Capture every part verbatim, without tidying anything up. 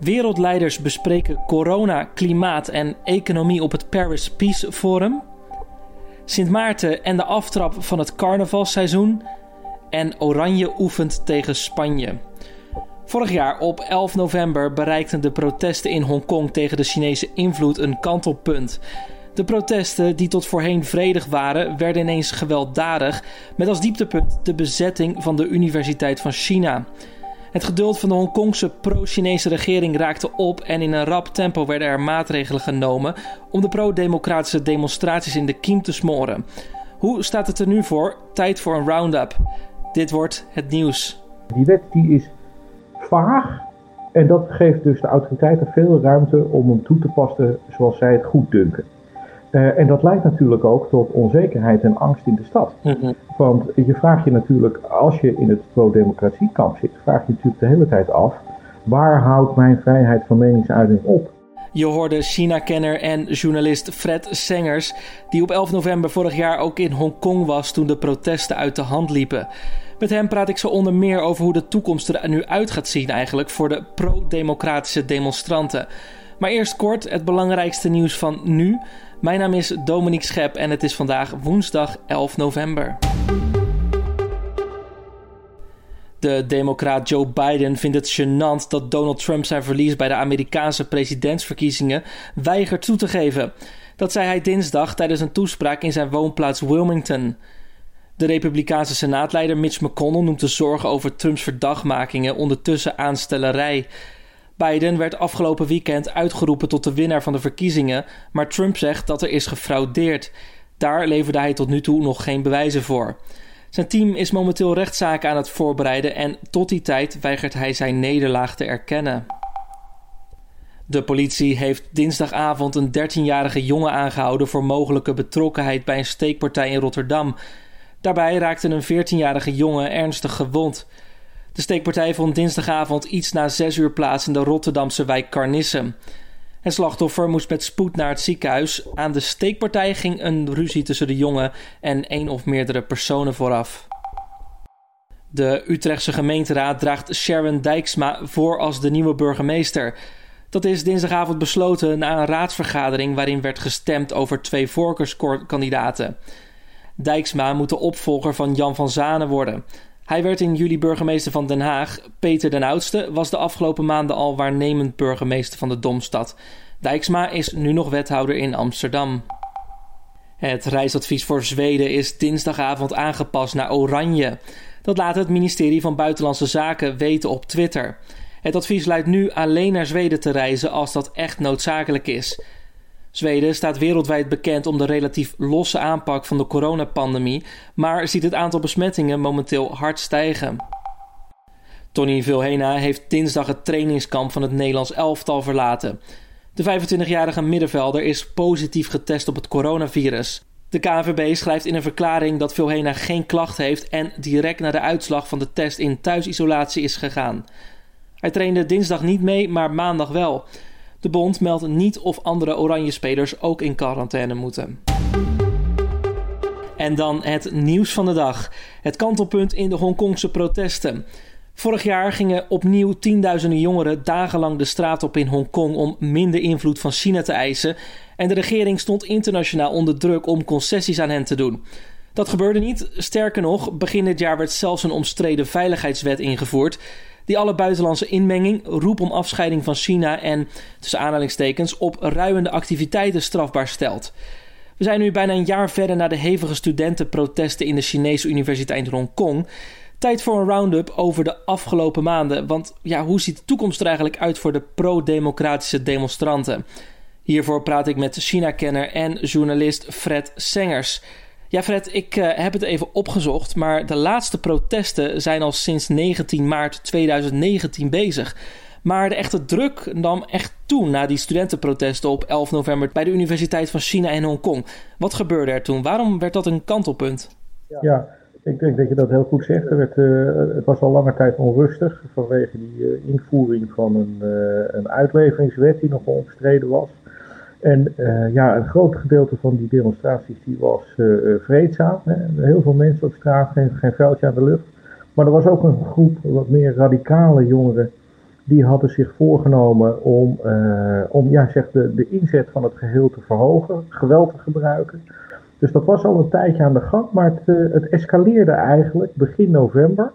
Wereldleiders bespreken corona, klimaat en economie op het Paris Peace Forum. Sint Maarten en de aftrap van het carnavalseizoen. En Oranje oefent tegen Spanje. Vorig jaar op elf november bereikten de protesten in Hongkong tegen de Chinese invloed een kantelpunt. De protesten, die tot voorheen vredig waren, werden ineens gewelddadig, met als dieptepunt de bezetting van de Universiteit van China. Het geduld van de Hongkongse pro-Chinese regering raakte op en in een rap tempo werden er maatregelen genomen om de pro-democratische demonstraties in de kiem te smoren. Hoe staat het er nu voor? Tijd voor een round-up. Dit wordt het nieuws. Die wet die is vaag en dat geeft dus de autoriteiten veel ruimte om hem toe te passen zoals zij het goed dunken. Uh, en dat leidt natuurlijk ook tot onzekerheid en angst in de stad. Mm-hmm. Want je vraagt je natuurlijk, als je in het pro-democratiekamp zit, vraag je natuurlijk de hele tijd af, waar houdt mijn vrijheid van meningsuiting op? Je hoorde China-kenner en journalist Fred Sengers, die op elf november vorig jaar ook in Hongkong was toen de protesten uit de hand liepen. Met hem praat ik zo onder meer over hoe de toekomst er nu uit gaat zien eigenlijk voor de pro-democratische demonstranten. Maar eerst kort het belangrijkste nieuws van nu. Mijn naam is Dominique Schep en het is vandaag woensdag elf november. De democraat Joe Biden vindt het gênant dat Donald Trump zijn verlies bij de Amerikaanse presidentsverkiezingen weigert toe te geven. Dat zei hij dinsdag tijdens een toespraak in zijn woonplaats Wilmington. De Republikeinse senaatleider Mitch McConnell noemt de zorgen over Trumps verdachtmakingen ondertussen aanstellerij. Biden werd afgelopen weekend uitgeroepen tot de winnaar van de verkiezingen, maar Trump zegt dat er is gefraudeerd. Daar leverde hij tot nu toe nog geen bewijzen voor. Zijn team is momenteel rechtszaken aan het voorbereiden en tot die tijd weigert hij zijn nederlaag te erkennen. De politie heeft dinsdagavond een dertienjarige jongen aangehouden voor mogelijke betrokkenheid bij een steekpartij in Rotterdam. Daarbij raakte een veertienjarige jongen ernstig gewond. De steekpartij vond dinsdagavond iets na zes uur plaats in de Rotterdamse wijk Carnissum. Het slachtoffer moest met spoed naar het ziekenhuis. Aan de steekpartij ging een ruzie tussen de jongen en één of meerdere personen vooraf. De Utrechtse gemeenteraad draagt Sharon Dijksma voor als de nieuwe burgemeester. Dat is dinsdagavond besloten na een raadsvergadering waarin werd gestemd over twee voorkeurskandidaten. Dijksma moet de opvolger van Jan van Zanen worden. Hij werd in juli burgemeester van Den Haag. Peter den Oudste was de afgelopen maanden al waarnemend burgemeester van de Domstad. Dijksma is nu nog wethouder in Amsterdam. Het reisadvies voor Zweden is dinsdagavond aangepast naar oranje. Dat laat het ministerie van Buitenlandse Zaken weten op Twitter. Het advies luidt nu alleen naar Zweden te reizen als dat echt noodzakelijk is. Zweden staat wereldwijd bekend om de relatief losse aanpak van de coronapandemie, maar ziet het aantal besmettingen momenteel hard stijgen. Tony Vilhena heeft dinsdag het trainingskamp van het Nederlands elftal verlaten. De vijfentwintigjarige middenvelder is positief getest op het coronavirus. De K N V B schrijft in een verklaring dat Vilhena geen klacht heeft en direct na de uitslag van de test in thuisisolatie is gegaan. Hij trainde dinsdag niet mee, maar maandag wel. De bond meldt niet of andere Oranje-spelers ook in quarantaine moeten. En dan het nieuws van de dag. Het kantelpunt in de Hongkongse protesten. Vorig jaar gingen opnieuw tienduizenden jongeren dagenlang de straat op in Hongkong om minder invloed van China te eisen. En de regering stond internationaal onder druk om concessies aan hen te doen. Dat gebeurde niet. Sterker nog, begin dit jaar werd zelfs een omstreden veiligheidswet ingevoerd die alle buitenlandse inmenging, roep om afscheiding van China en, tussen aanhalingstekens, op ruiende activiteiten strafbaar stelt. We zijn nu bijna een jaar verder na de hevige studentenprotesten in de Chinese Universiteit Hongkong. Tijd voor een round-up over de afgelopen maanden, want ja, hoe ziet de toekomst er eigenlijk uit voor de pro-democratische demonstranten? Hiervoor praat ik met China-kenner en journalist Fred Sengers. Ja Fred, ik uh, heb het even opgezocht, maar de laatste protesten zijn al sinds negentien maart tweeduizend negentien bezig. Maar de echte druk nam echt toe na die studentenprotesten op elf november bij de Universiteit van China in Hongkong. Wat gebeurde er toen? Waarom werd dat een kantelpunt? Ja, ik denk dat je dat heel goed zegt. Er werd, uh, het was al lange tijd onrustig vanwege die uh, invoering van een, uh, een uitleveringswet die nog wel omstreden was. En uh, ja, een groot gedeelte van die demonstraties die was uh, vreedzaam. Hè. Heel veel mensen op straat, geen, geen vuiltje aan de lucht. Maar er was ook een groep wat meer radicale jongeren die hadden zich voorgenomen om, uh, om ja, zeg de, de inzet van het geheel te verhogen, geweld te gebruiken. Dus dat was al een tijdje aan de gang, maar het, uh, het escaleerde eigenlijk begin november.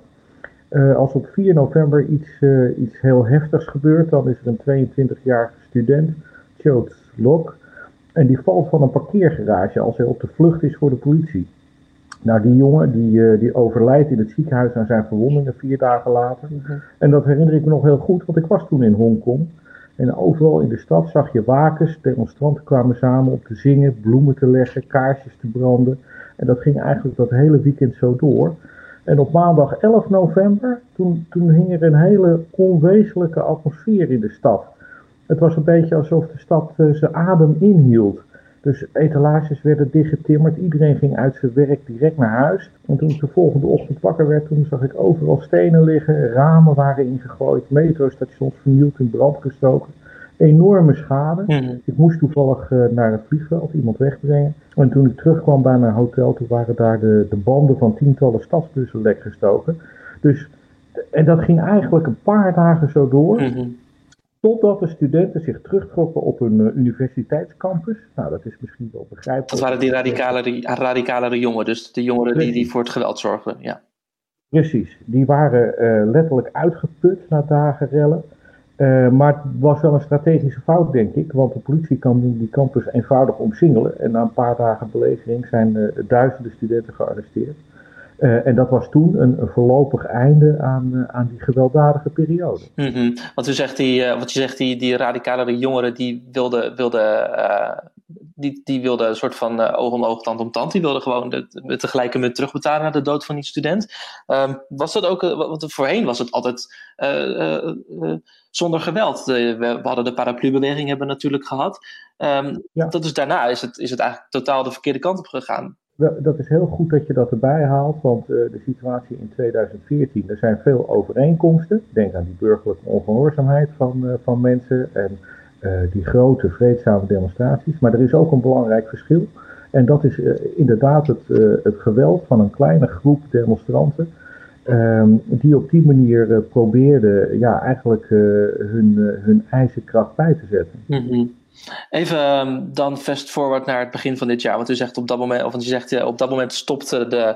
Uh, als op vier november iets, uh, iets heel heftigs gebeurt, dan is er een tweeëntwintigjarige student, Chow Lok, en die valt van een parkeergarage als hij op de vlucht is voor de politie. Nou, die jongen die, uh, die overlijdt in het ziekenhuis aan zijn verwondingen vier dagen later. Mm-hmm. En dat herinner ik me nog heel goed, want ik was toen in Hongkong. En overal in de stad zag je wakens, demonstranten kwamen samen om te zingen, bloemen te leggen, kaarsjes te branden. En dat ging eigenlijk dat hele weekend zo door. En op maandag elf november, toen, toen hing er een hele onwezenlijke atmosfeer in de stad. Het was een beetje alsof de stad uh, zijn adem inhield. Dus etalages werden dichtgetimmerd, iedereen ging uit zijn werk direct naar huis. En toen ik de volgende ochtend wakker werd, toen zag ik overal stenen liggen, ramen waren ingegooid, metrostations vernield, in brand gestoken. Enorme schade. Mm-hmm. Ik moest toevallig uh, naar het vliegveld iemand wegbrengen. En toen ik terugkwam bij mijn hotel, toen waren daar de, de banden van tientallen stadsbussen lek gestoken. Dus, en dat ging eigenlijk een paar dagen zo door. Mm-hmm. Totdat de studenten zich terugtrokken op hun uh, universiteitscampus. Nou, dat is misschien wel begrijpelijk. Dat waren die radicalere, radicalere jongeren, dus de jongeren die, die voor het geweld zorgden. Ja. Precies, die waren uh, letterlijk uitgeput na dagen rellen. Uh, maar het was wel een strategische fout, denk ik, want de politie kan die campus eenvoudig omsingelen. En na een paar dagen belegering zijn uh, duizenden studenten gearresteerd. Uh, en dat was toen een, een voorlopig einde aan, uh, aan die gewelddadige periode. Mm-hmm. Want u zegt die, uh, wat je zegt, die, die radicalere jongeren die wilden, wilden, uh, die, die wilden een soort van uh, oog om oog, tand om tand. Die wilden gewoon de, tegelijk met terugbetalen naar de dood van die student. Uh, was dat ook, uh, want voorheen was het altijd uh, uh, uh, zonder geweld. Uh, we, we hadden de paraplu-beweging hebben natuurlijk gehad. Um, ja. Dat is, daarna is het, is het eigenlijk totaal de verkeerde kant op gegaan. Dat is heel goed dat je dat erbij haalt, want uh, de situatie in tweeduizend veertien, er zijn veel overeenkomsten. Denk aan die burgerlijke ongehoorzaamheid van, uh, van mensen en uh, die grote vreedzame demonstraties. Maar er is ook een belangrijk verschil. En dat is uh, inderdaad het, uh, het geweld van een kleine groep demonstranten. Um, die op die manier uh, probeerden ja, eigenlijk uh, hun, uh, hun ijzerkracht bij te zetten. Mm-hmm. Even dan fast forward naar het begin van dit jaar. Want u zegt op dat moment, of u zegt, ja, op dat moment stopten de,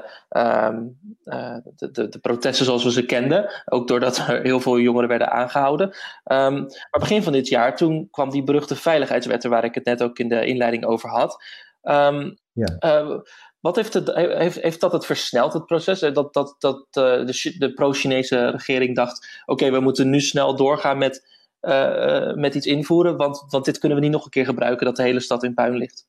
um, uh, de, de, de protesten zoals we ze kenden. Ook doordat er heel veel jongeren werden aangehouden. Um, maar begin van dit jaar, toen kwam die beruchte veiligheidswet, waar ik het net ook in de inleiding over had. Um, ja. uh, wat heeft, het, heeft, heeft dat het versneld, het proces? Dat, dat, dat uh, de, de pro-Chinese regering dacht, oké, okay, we moeten nu snel doorgaan met... Uh, met iets invoeren, want, want dit kunnen we niet nog een keer gebruiken, dat de hele stad in puin ligt.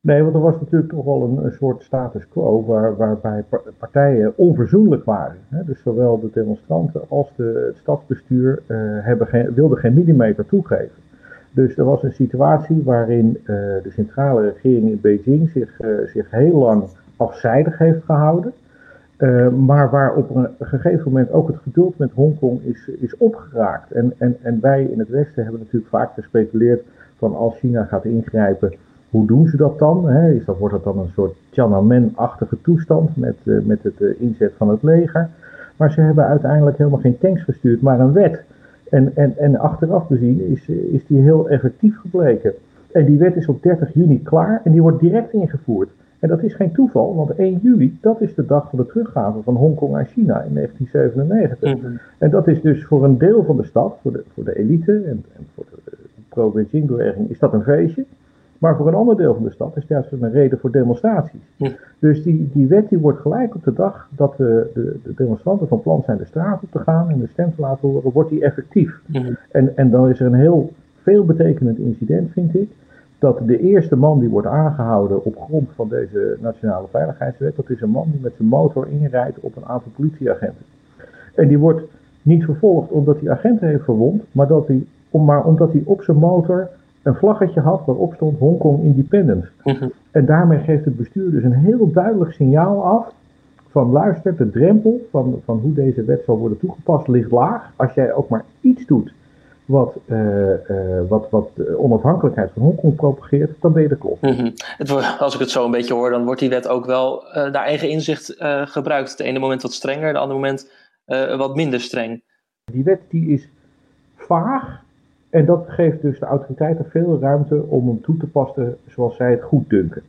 Nee, want er was natuurlijk toch wel een, een soort status quo waar, waarbij partijen onverzoenlijk waren. Hè? Dus zowel de demonstranten als de, het stadsbestuur uh, hebben geen, wilden geen millimeter toegeven. Dus er was een situatie waarin uh, de centrale regering in Beijing zich, uh, zich heel lang afzijdig heeft gehouden. Uh, maar waar op een gegeven moment ook het geduld met Hongkong is, is opgeraakt. En, en, en wij in het Westen hebben natuurlijk vaak gespeculeerd van als China gaat ingrijpen, hoe doen ze dat dan? Hè? Is dat, wordt dat dan een soort Tiananmen-achtige toestand met, uh, met het uh, inzet van het leger? Maar ze hebben uiteindelijk helemaal geen tanks gestuurd, maar een wet. En, en, en achteraf bezien is, is die heel effectief gebleken. En die wet is op dertig juni klaar en die wordt direct ingevoerd. En dat is geen toeval, want één juli, dat is de dag van de teruggave van Hongkong aan China in negentien zevenennegentig. Mm-hmm. En dat is dus voor een deel van de stad, voor de, voor de elite en, en voor de pro-Beijing-beweging, is dat een feestje. Maar voor een ander deel van de stad is dat een reden voor demonstraties. Mm. Dus die, die wet die wordt gelijk op de dag dat de, de, de demonstranten van plan zijn de straat op te gaan en de stem te laten horen, wordt die effectief. Mm-hmm. En, en dan is er een heel veelbetekenend incident, vind ik. Dat de eerste man die wordt aangehouden op grond van deze Nationale Veiligheidswet, dat is een man die met zijn motor inrijdt op een aantal politieagenten. En die wordt niet vervolgd omdat hij agenten heeft verwond, maar, dat hij, maar omdat hij op zijn motor een vlaggetje had waarop stond Hongkong Independence. Mm-hmm. En daarmee geeft het bestuur dus een heel duidelijk signaal af van luister, de drempel van, van hoe deze wet zal worden toegepast ligt laag. Als jij ook maar iets doet Wat, uh, uh, wat, wat de onafhankelijkheid van Hongkong propageert, dan ben je de klok. Mm-hmm. Het, als ik het zo een beetje hoor, dan wordt die wet ook wel uh, naar eigen inzicht uh, gebruikt. Het ene moment wat strenger, het andere moment uh, wat minder streng. Die wet die is vaag en dat geeft dus de autoriteiten veel ruimte om hem toe te passen zoals zij het goed dunken.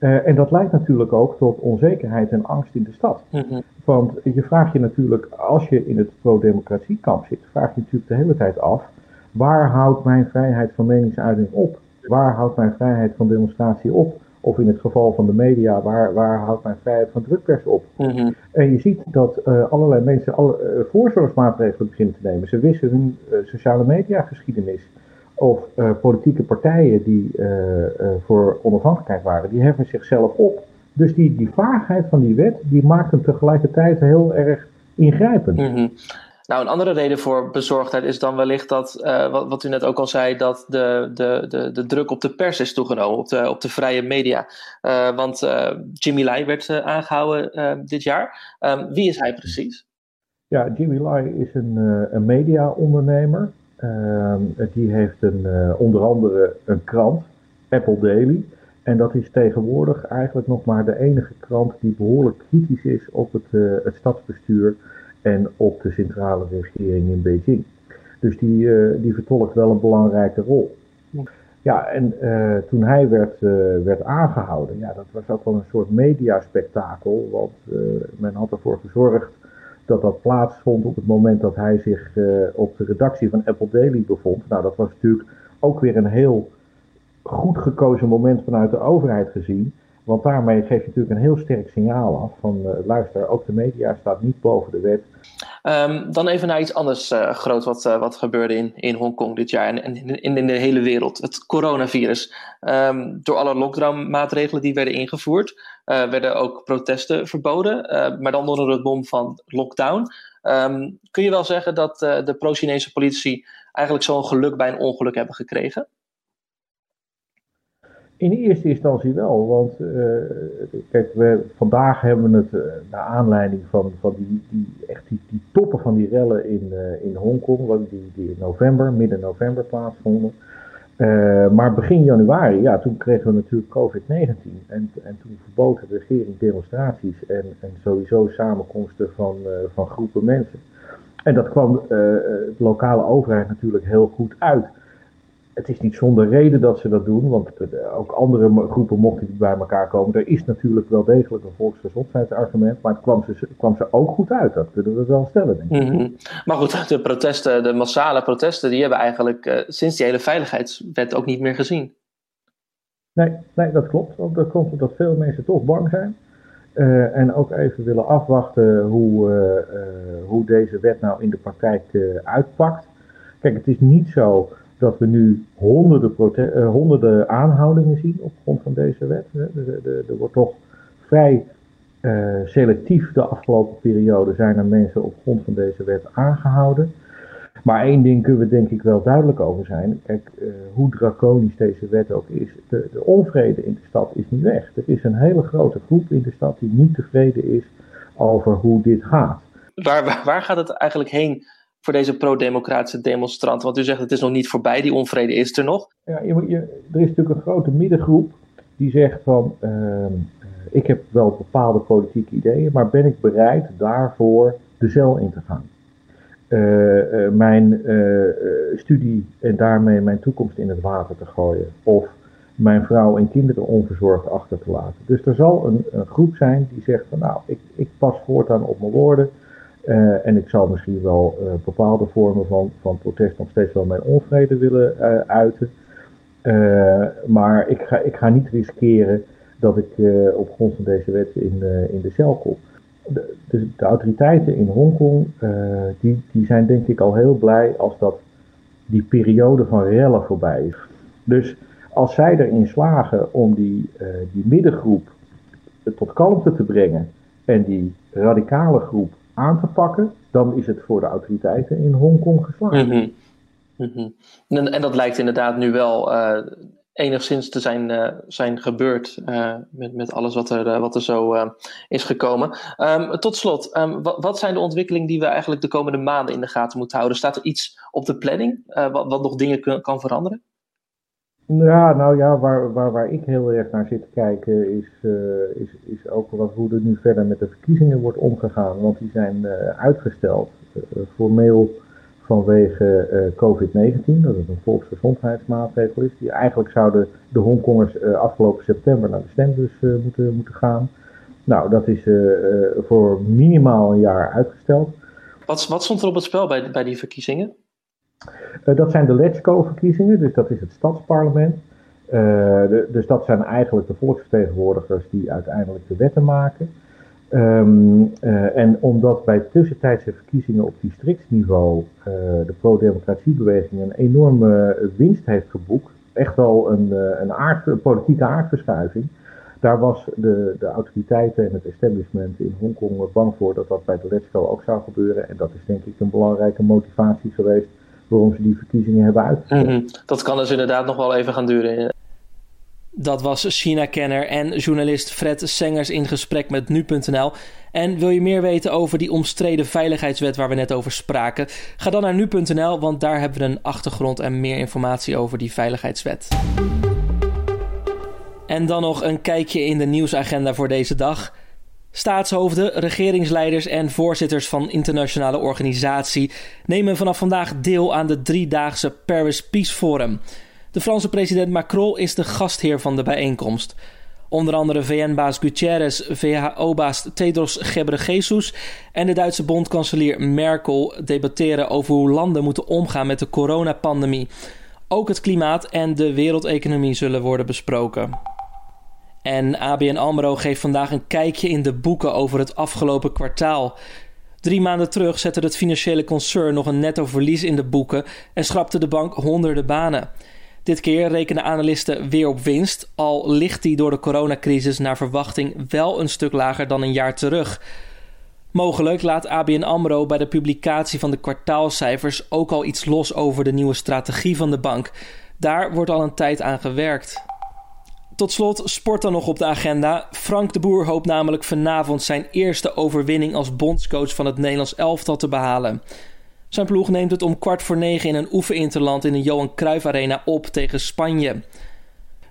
Uh, en dat leidt natuurlijk ook tot onzekerheid en angst in de stad. Mm-hmm. Want je vraagt je natuurlijk, als je in het pro-democratiekamp zit, vraag je natuurlijk de hele tijd af, waar houdt mijn vrijheid van meningsuiting op? Waar houdt mijn vrijheid van demonstratie op? Of in het geval van de media, waar, waar houdt mijn vrijheid van drukpers op? Mm-hmm. En je ziet dat uh, allerlei mensen alle, uh, voorzorgsmaatregelen beginnen te nemen. Ze wissen hun uh, sociale mediageschiedenis. Of uh, politieke partijen die uh, uh, voor onafhankelijkheid waren, die heffen zichzelf op. Dus die, die vaagheid van die wet, die maakt hem tegelijkertijd heel erg ingrijpend. Mm-hmm. Nou, een andere reden voor bezorgdheid is dan wellicht dat, uh, wat, wat u net ook al zei, dat de, de, de, de druk op de pers is toegenomen, op de, op de vrije media. Uh, want uh, Jimmy Lai werd uh, aangehouden uh, dit jaar. Um, wie is hij precies? Ja, Jimmy Lai is een, uh, een mediaondernemer. Uh, die heeft een, uh, onder andere een krant, Apple Daily. En dat is tegenwoordig eigenlijk nog maar de enige krant die behoorlijk kritisch is op het, uh, het stadsbestuur en op de centrale regering in Beijing. Dus die, uh, die vertolkt wel een belangrijke rol. Ja, en uh, toen hij werd, uh, werd aangehouden, ja, dat was ook wel een soort mediaspectakel, want uh, men had ervoor gezorgd dat dat plaatsvond op het moment dat hij zich uh, op de redactie van Apple Daily bevond. Nou, dat was natuurlijk ook weer een heel goed gekozen moment vanuit de overheid gezien. Want daarmee geef je natuurlijk een heel sterk signaal af van uh, luister, ook de media staat niet boven de wet. Um, dan even naar iets anders uh, groot wat, uh, wat gebeurde in, in Hongkong dit jaar en, en in, in de hele wereld. Het coronavirus. Um, door alle lockdownmaatregelen die werden ingevoerd, Uh, werden ook protesten verboden, uh, maar dan onder het mom van lockdown. Um, kun je wel zeggen dat uh, de pro-Chinese politici eigenlijk zo'n geluk bij een ongeluk hebben gekregen? In de eerste instantie wel, want uh, kijk, we, vandaag hebben we het uh, naar aanleiding van, van die, die, echt die, die toppen van die rellen in, uh, in Hongkong, wat die, die in november, midden november plaatsvonden. Uh, maar begin januari, ja, toen kregen we natuurlijk covid negentien en, en toen verbood de regering demonstraties en, en sowieso samenkomsten van, uh, van groepen mensen. En dat kwam uh, de lokale overheid natuurlijk heel goed uit. Het is niet zonder reden dat ze dat doen, want uh, ook andere groepen mochten niet bij elkaar komen. Er is natuurlijk wel degelijk een volksgezondheidsargument, maar het kwam ze, kwam ze ook goed uit. Dat kunnen we wel stellen, denk ik. Mm-hmm. Maar goed, de protesten, de massale protesten, die hebben we eigenlijk uh, sinds die hele veiligheidswet ook niet meer gezien. Nee, nee, dat klopt. Ook dat komt omdat veel mensen toch bang zijn. Uh, en ook even willen afwachten hoe, uh, uh, hoe deze wet nou in de praktijk uh, uitpakt. Kijk, het is niet zo dat we nu honderden, prote- uh, honderden aanhoudingen zien op grond van deze wet. Er wordt toch vrij uh, selectief de afgelopen periode zijn er mensen op grond van deze wet aangehouden. Maar één ding kunnen we denk ik wel duidelijk over zijn. Kijk, uh, hoe draconisch deze wet ook is, de, de onvrede in de stad is niet weg. Er is een hele grote groep in de stad die niet tevreden is over hoe dit gaat. Waar, waar gaat het eigenlijk heen voor deze pro-democratische demonstranten? Want u zegt het is nog niet voorbij, die onvrede is er nog. Ja, je, je, er is natuurlijk een grote middengroep die zegt van Uh, ik heb wel bepaalde politieke ideeën, maar ben ik bereid daarvoor de cel in te gaan. Uh, uh, mijn uh, studie en daarmee mijn toekomst in het water te gooien. Of mijn vrouw en kinderen onverzorgd achter te laten. Dus er zal een, een groep zijn die zegt van nou, ik, ik pas voortaan op mijn woorden. Uh, en ik zal misschien wel uh, bepaalde vormen van, van protest nog steeds wel mijn onvrede willen uh, uiten. Uh, maar ik ga, ik ga niet riskeren dat ik uh, op grond van deze wet in, uh, in de cel kom. De, de, de autoriteiten in Hongkong uh, die, die zijn denk ik al heel blij als dat die periode van rellen voorbij is. Dus als zij erin slagen om die, uh, die middengroep tot kalmte te brengen en die radicale groep aan te pakken, dan is het voor de autoriteiten in Hongkong geslaagd. Mm-hmm. Mm-hmm. En, en dat lijkt inderdaad nu wel uh, enigszins te zijn, uh, zijn gebeurd uh, met, met alles wat er, uh, wat er zo uh, is gekomen. Um, tot slot, um, wat, wat zijn de ontwikkelingen die we eigenlijk de komende maanden in de gaten moeten houden? Staat er iets op de planning uh, wat, wat nog dingen kun, kan veranderen? Ja, nou ja, waar, waar, waar ik heel erg naar zit te kijken is, uh, is, is ook wat, hoe er nu verder met de verkiezingen wordt omgegaan. Want die zijn uh, uitgesteld. Uh, formeel vanwege uh, covid negentien, dat het een volksgezondheidsmaatregel is. Die eigenlijk zouden de Hongkongers uh, afgelopen september naar de stembus uh, moeten, moeten gaan. Nou, dat is uh, uh, voor minimaal een jaar uitgesteld. Wat, wat stond er op het spel bij, bij die verkiezingen? Uh, dat zijn de Letchko-verkiezingen, dus dat is het stadsparlement. Uh, de, dus dat zijn eigenlijk de volksvertegenwoordigers die uiteindelijk de wetten maken. Um, uh, en omdat bij tussentijdse verkiezingen op districtsniveau uh, de pro-democratiebeweging een enorme winst heeft geboekt, echt wel een, een, aard, een politieke aardverschuiving, daar was de, de autoriteiten en het establishment in Hongkong bang voor dat dat bij de Letchko ook zou gebeuren. En dat is denk ik een belangrijke motivatie geweest waarom ze die verkiezingen hebben uitgezet. Mm-hmm. Dat kan dus inderdaad nog wel even gaan duren. Dat was China-kenner en journalist Fred Sengers in gesprek met nu punt n l. En wil je meer weten over die omstreden veiligheidswet waar we net over spraken? Ga dan naar nu punt n l, want daar hebben we een achtergrond en meer informatie over die veiligheidswet. En dan nog een kijkje in de nieuwsagenda voor deze dag. Staatshoofden, regeringsleiders en voorzitters van internationale organisaties nemen vanaf vandaag deel aan de driedaagse Paris Peace Forum. De Franse president Macron is de gastheer van de bijeenkomst. Onder andere V N-baas Gutierrez, W H O-baas Tedros Gebregesus en de Duitse bondkanselier Merkel debatteren over hoe landen moeten omgaan met de coronapandemie. Ook het klimaat en de wereldeconomie zullen worden besproken. En A B N AMRO geeft vandaag een kijkje in de boeken over het afgelopen kwartaal. Drie maanden terug zette het financiële concern nog een netto verlies in de boeken en schrapte de bank honderden banen. Dit keer rekenen analisten weer op winst, al ligt die door de coronacrisis naar verwachting wel een stuk lager dan een jaar terug. Mogelijk laat A B N AMRO bij de publicatie van de kwartaalcijfers ook al iets los over de nieuwe strategie van de bank. Daar wordt al een tijd aan gewerkt. Tot slot sport dan nog op de agenda. Frank de Boer hoopt namelijk vanavond zijn eerste overwinning als bondscoach van het Nederlands elftal te behalen. Zijn ploeg neemt het om kwart voor negen in een oefeninterland in de Johan Cruijff Arena op tegen Spanje.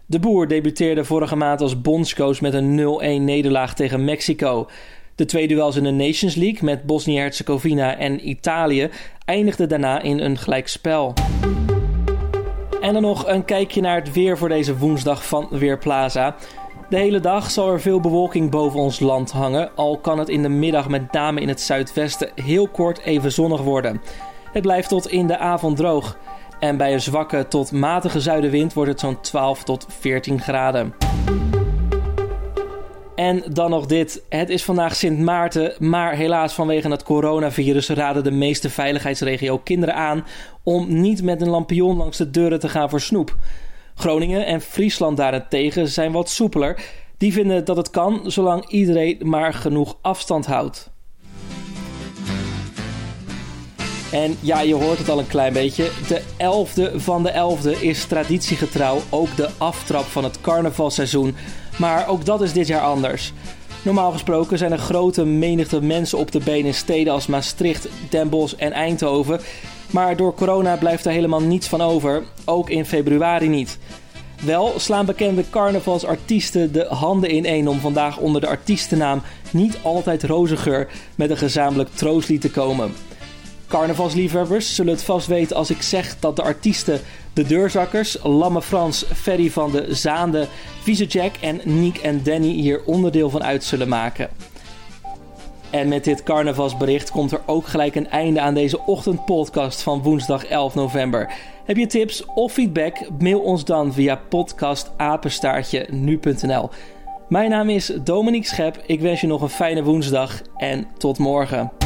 De Boer debuteerde vorige maand als bondscoach met een nul-een nederlaag tegen Mexico. De twee duels in de Nations League met Bosnië-Herzegovina en Italië eindigden daarna in een gelijkspel. En dan nog een kijkje naar het weer voor deze woensdag van Weerplaza. De hele dag zal er veel bewolking boven ons land hangen, al kan het in de middag met name in het zuidwesten heel kort even zonnig worden. Het blijft tot in de avond droog. En bij een zwakke tot matige zuidenwind wordt het zo'n twaalf tot veertien graden. En dan nog dit. Het is vandaag Sint Maarten, maar helaas vanwege het coronavirus raden de meeste veiligheidsregio kinderen aan om niet met een lampion langs de deuren te gaan voor snoep. Groningen en Friesland daarentegen zijn wat soepeler. Die vinden dat het kan, zolang iedereen maar genoeg afstand houdt. En ja, je hoort het al een klein beetje. De elfde van de elfde is traditiegetrouw ook de aftrap van het carnavalseizoen. Maar ook dat is dit jaar anders. Normaal gesproken zijn er grote menigte mensen op de been in steden als Maastricht, Den Bosch en Eindhoven. Maar door corona blijft er helemaal niets van over, ook in februari niet. Wel slaan bekende carnavalsartiesten de handen ineen om vandaag onder de artiestennaam Niet Altijd Rozengeur met een gezamenlijk troostlied te komen. Carnavalsliefhebbers zullen het vast weten als ik zeg dat de artiesten De Deurzakkers, Lamme Frans, Ferry van de Zaande, Vieze Jack en Niek en Danny hier onderdeel van uit zullen maken. En met dit carnavalsbericht komt er ook gelijk een einde aan deze ochtendpodcast van woensdag elf november. Heb je tips of feedback? Mail ons dan via podcast apenstaartje nu punt n l. Mijn naam is Dominique Schep, ik wens je nog een fijne woensdag en tot morgen.